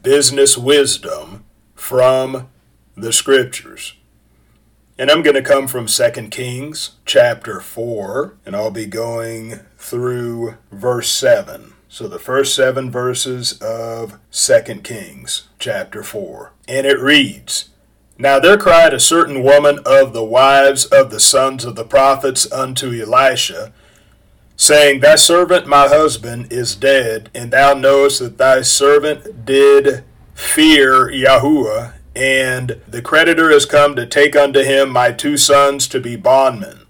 Business wisdom from the Scriptures. And I'm going to come from Second Kings chapter 4, and I'll be going through verse 7. So the first 7 verses of Second Kings chapter 4. And it reads, Now there cried a certain woman of the wives of the sons of the prophets unto Elisha, saying, Thy servant my husband is dead, and thou knowest that thy servant did fear Yahuwah, and the creditor is come to take unto him my 2 sons to be bondmen.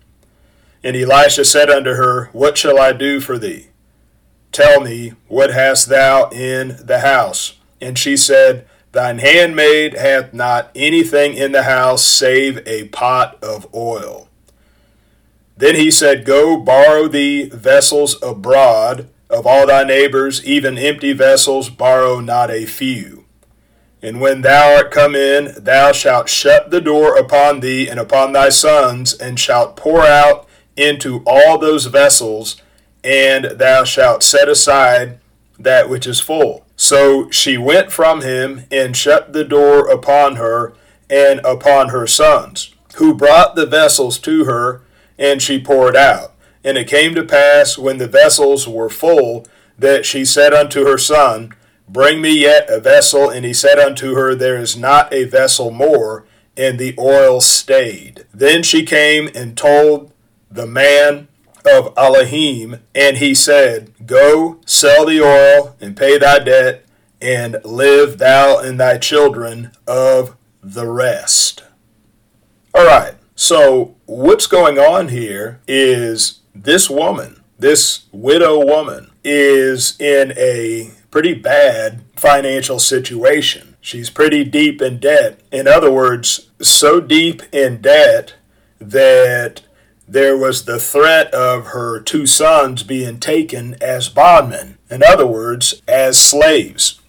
And Elisha said unto her, What shall I do for thee? Tell me, what hast thou in the house? And she said, Thine handmaid hath not anything in the house save a pot of oil. Then he said, Go, borrow thee vessels abroad of all thy neighbors, even empty vessels, borrow not a few. And when thou art come in, thou shalt shut the door upon thee and upon thy sons, and shalt pour out into all those vessels, and thou shalt set aside that which is full. So she went from him, and shut the door upon her and upon her sons, who brought the vessels to her, and she poured out. And it came to pass, when the vessels were full, that she said unto her son, Bring me yet a vessel. And he said unto her, There is not a vessel more. And the oil stayed. Then she came and told the man of Elohim, and he said, Go, sell the oil, and pay thy debt, and live thou and thy children of the rest. All right. So what's going on here is this woman, this widow woman, is in a pretty bad financial situation. She's pretty deep in debt. In other words, so deep in debt that there was the threat of her 2 sons being taken as bondmen. In other words, as slaves.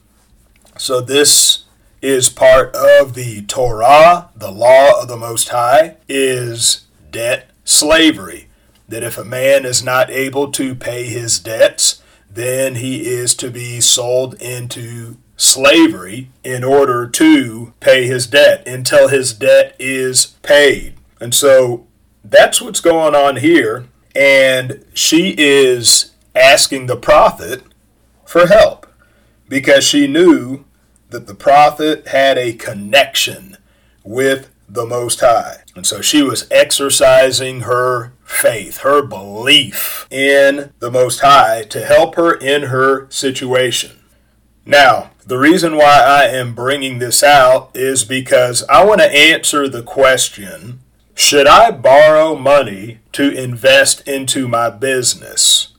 So this is part of the Torah, the law of the Most High, is debt slavery. That if a man is not able to pay his debts, then he is to be sold into slavery in order to pay his debt until his debt is paid. And so that's what's going on here. And she is asking the prophet for help because she knew that the prophet had a connection with the Most High. And so she was exercising her faith, her belief in the Most High to help her in her situation. Now, the reason why I am bringing this out is because I want to answer the question, should I borrow money to invest into my business?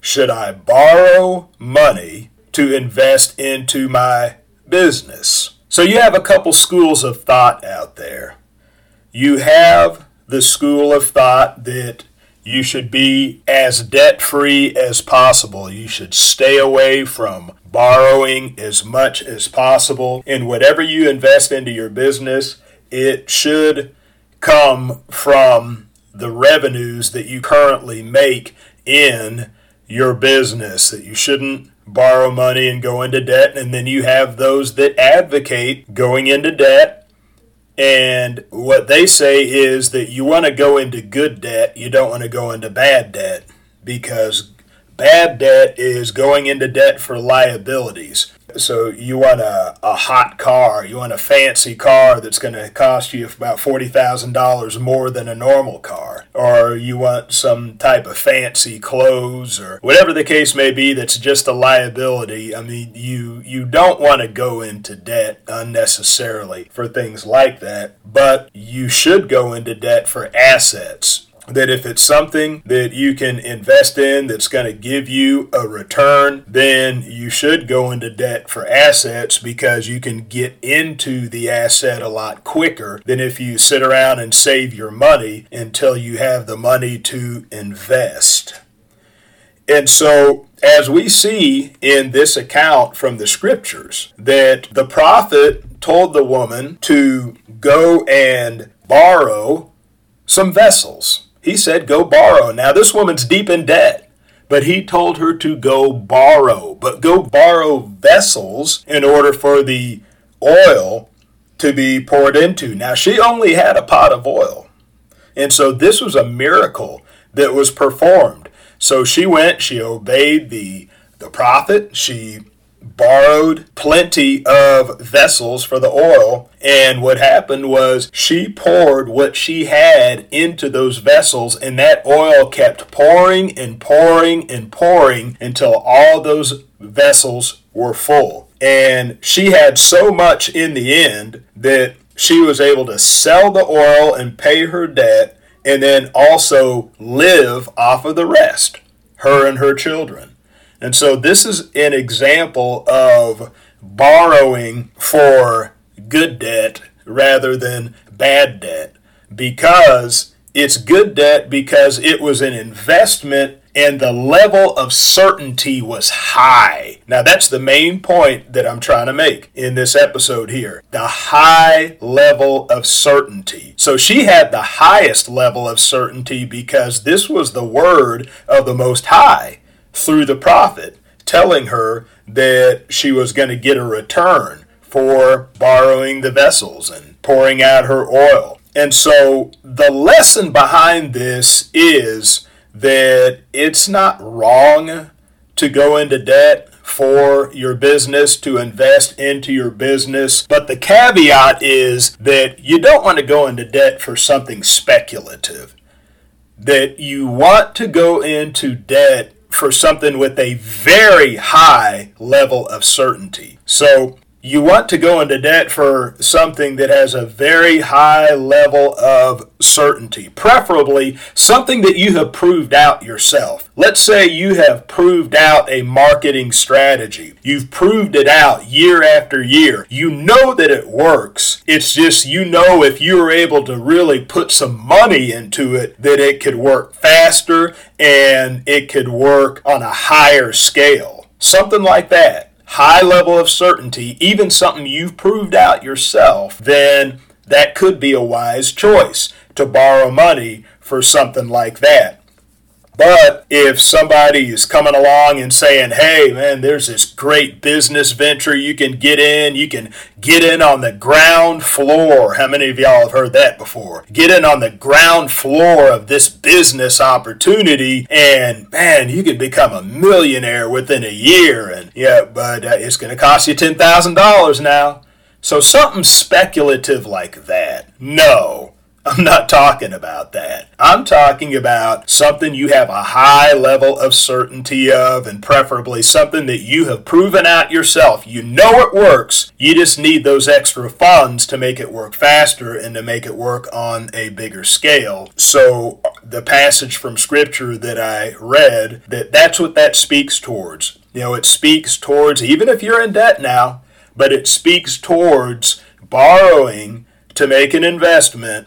Should I borrow money to invest into my business? So you have a couple schools of thought out there. You have the school of thought that you should be as debt-free as possible. You should stay away from borrowing as much as possible. And whatever you invest into your business, it should come from the revenues that you currently make in your business, that you shouldn't borrow money and go into debt. And then you have those that advocate going into debt. And what they say is that you want to go into good debt. You don't want to go into bad debt because Bad debt is going into debt for liabilities. So you want a hot car, you want a fancy car that's going to cost you about $40,000 more than a normal car, or you want some type of fancy clothes, or whatever the case may be that's just a liability. I mean, you don't want to go into debt unnecessarily for things like that, but you should go into debt for assets. That if it's something that you can invest in that's going to give you a return, then you should go into debt for assets, because you can get into the asset a lot quicker than if you sit around and save your money until you have the money to invest. And so, as we see in this account from the Scriptures, that the prophet told the woman to go and borrow some vessels. He said, go borrow. Now, this woman's deep in debt, but he told her to go borrow. But go borrow vessels in order for the oil to be poured into. Now, she only had a pot of oil. And so this was a miracle that was performed. So she went, she obeyed the prophet. She borrowed plenty of vessels for the oil, and what happened was she poured what she had into those vessels, and that oil kept pouring and pouring and pouring until all those vessels were full. And she had so much in the end that she was able to sell the oil and pay her debt, and then also live off of the rest, her and her children. And so this is an example of borrowing for good debt rather than bad debt, because it's good debt because it was an investment and the level of certainty was high. Now, that's the main point that I'm trying to make in this episode here, the high level of certainty. So she had the highest level of certainty because this was the word of the Most High through the prophet, telling her that she was going to get a return for borrowing the vessels and pouring out her oil. And so the lesson behind this is that it's not wrong to go into debt for your business, to invest into your business. But the caveat is that you don't want to go into debt for something speculative, that you want to go into debt for something with a very high level of certainty. So you want to go into debt for something that has a very high level of certainty, preferably something that you have proved out yourself. Let's say you have proved out a marketing strategy. You've proved it out year after year. You know that it works. It's just, you know, if you were able to really put some money into it, that it could work faster and it could work on a higher scale. Something like that. High level of certainty, even something you've proved out yourself, then that could be a wise choice to borrow money for something like that. But if somebody is coming along and saying, hey, man, there's this great business venture you can get in on the ground floor. How many of y'all have heard that before? Get in on the ground floor of this business opportunity, and man, you can become a millionaire within a year. And yeah, but it's going to cost you $10,000 now. So something speculative like that. No. I'm not talking about that. I'm talking about something you have a high level of certainty of, and preferably something that you have proven out yourself. You know it works. You just need those extra funds to make it work faster and to make it work on a bigger scale. So the passage from Scripture that I read, that's what that speaks towards. You know, it speaks towards, even if you're in debt now, but it speaks towards borrowing to make an investment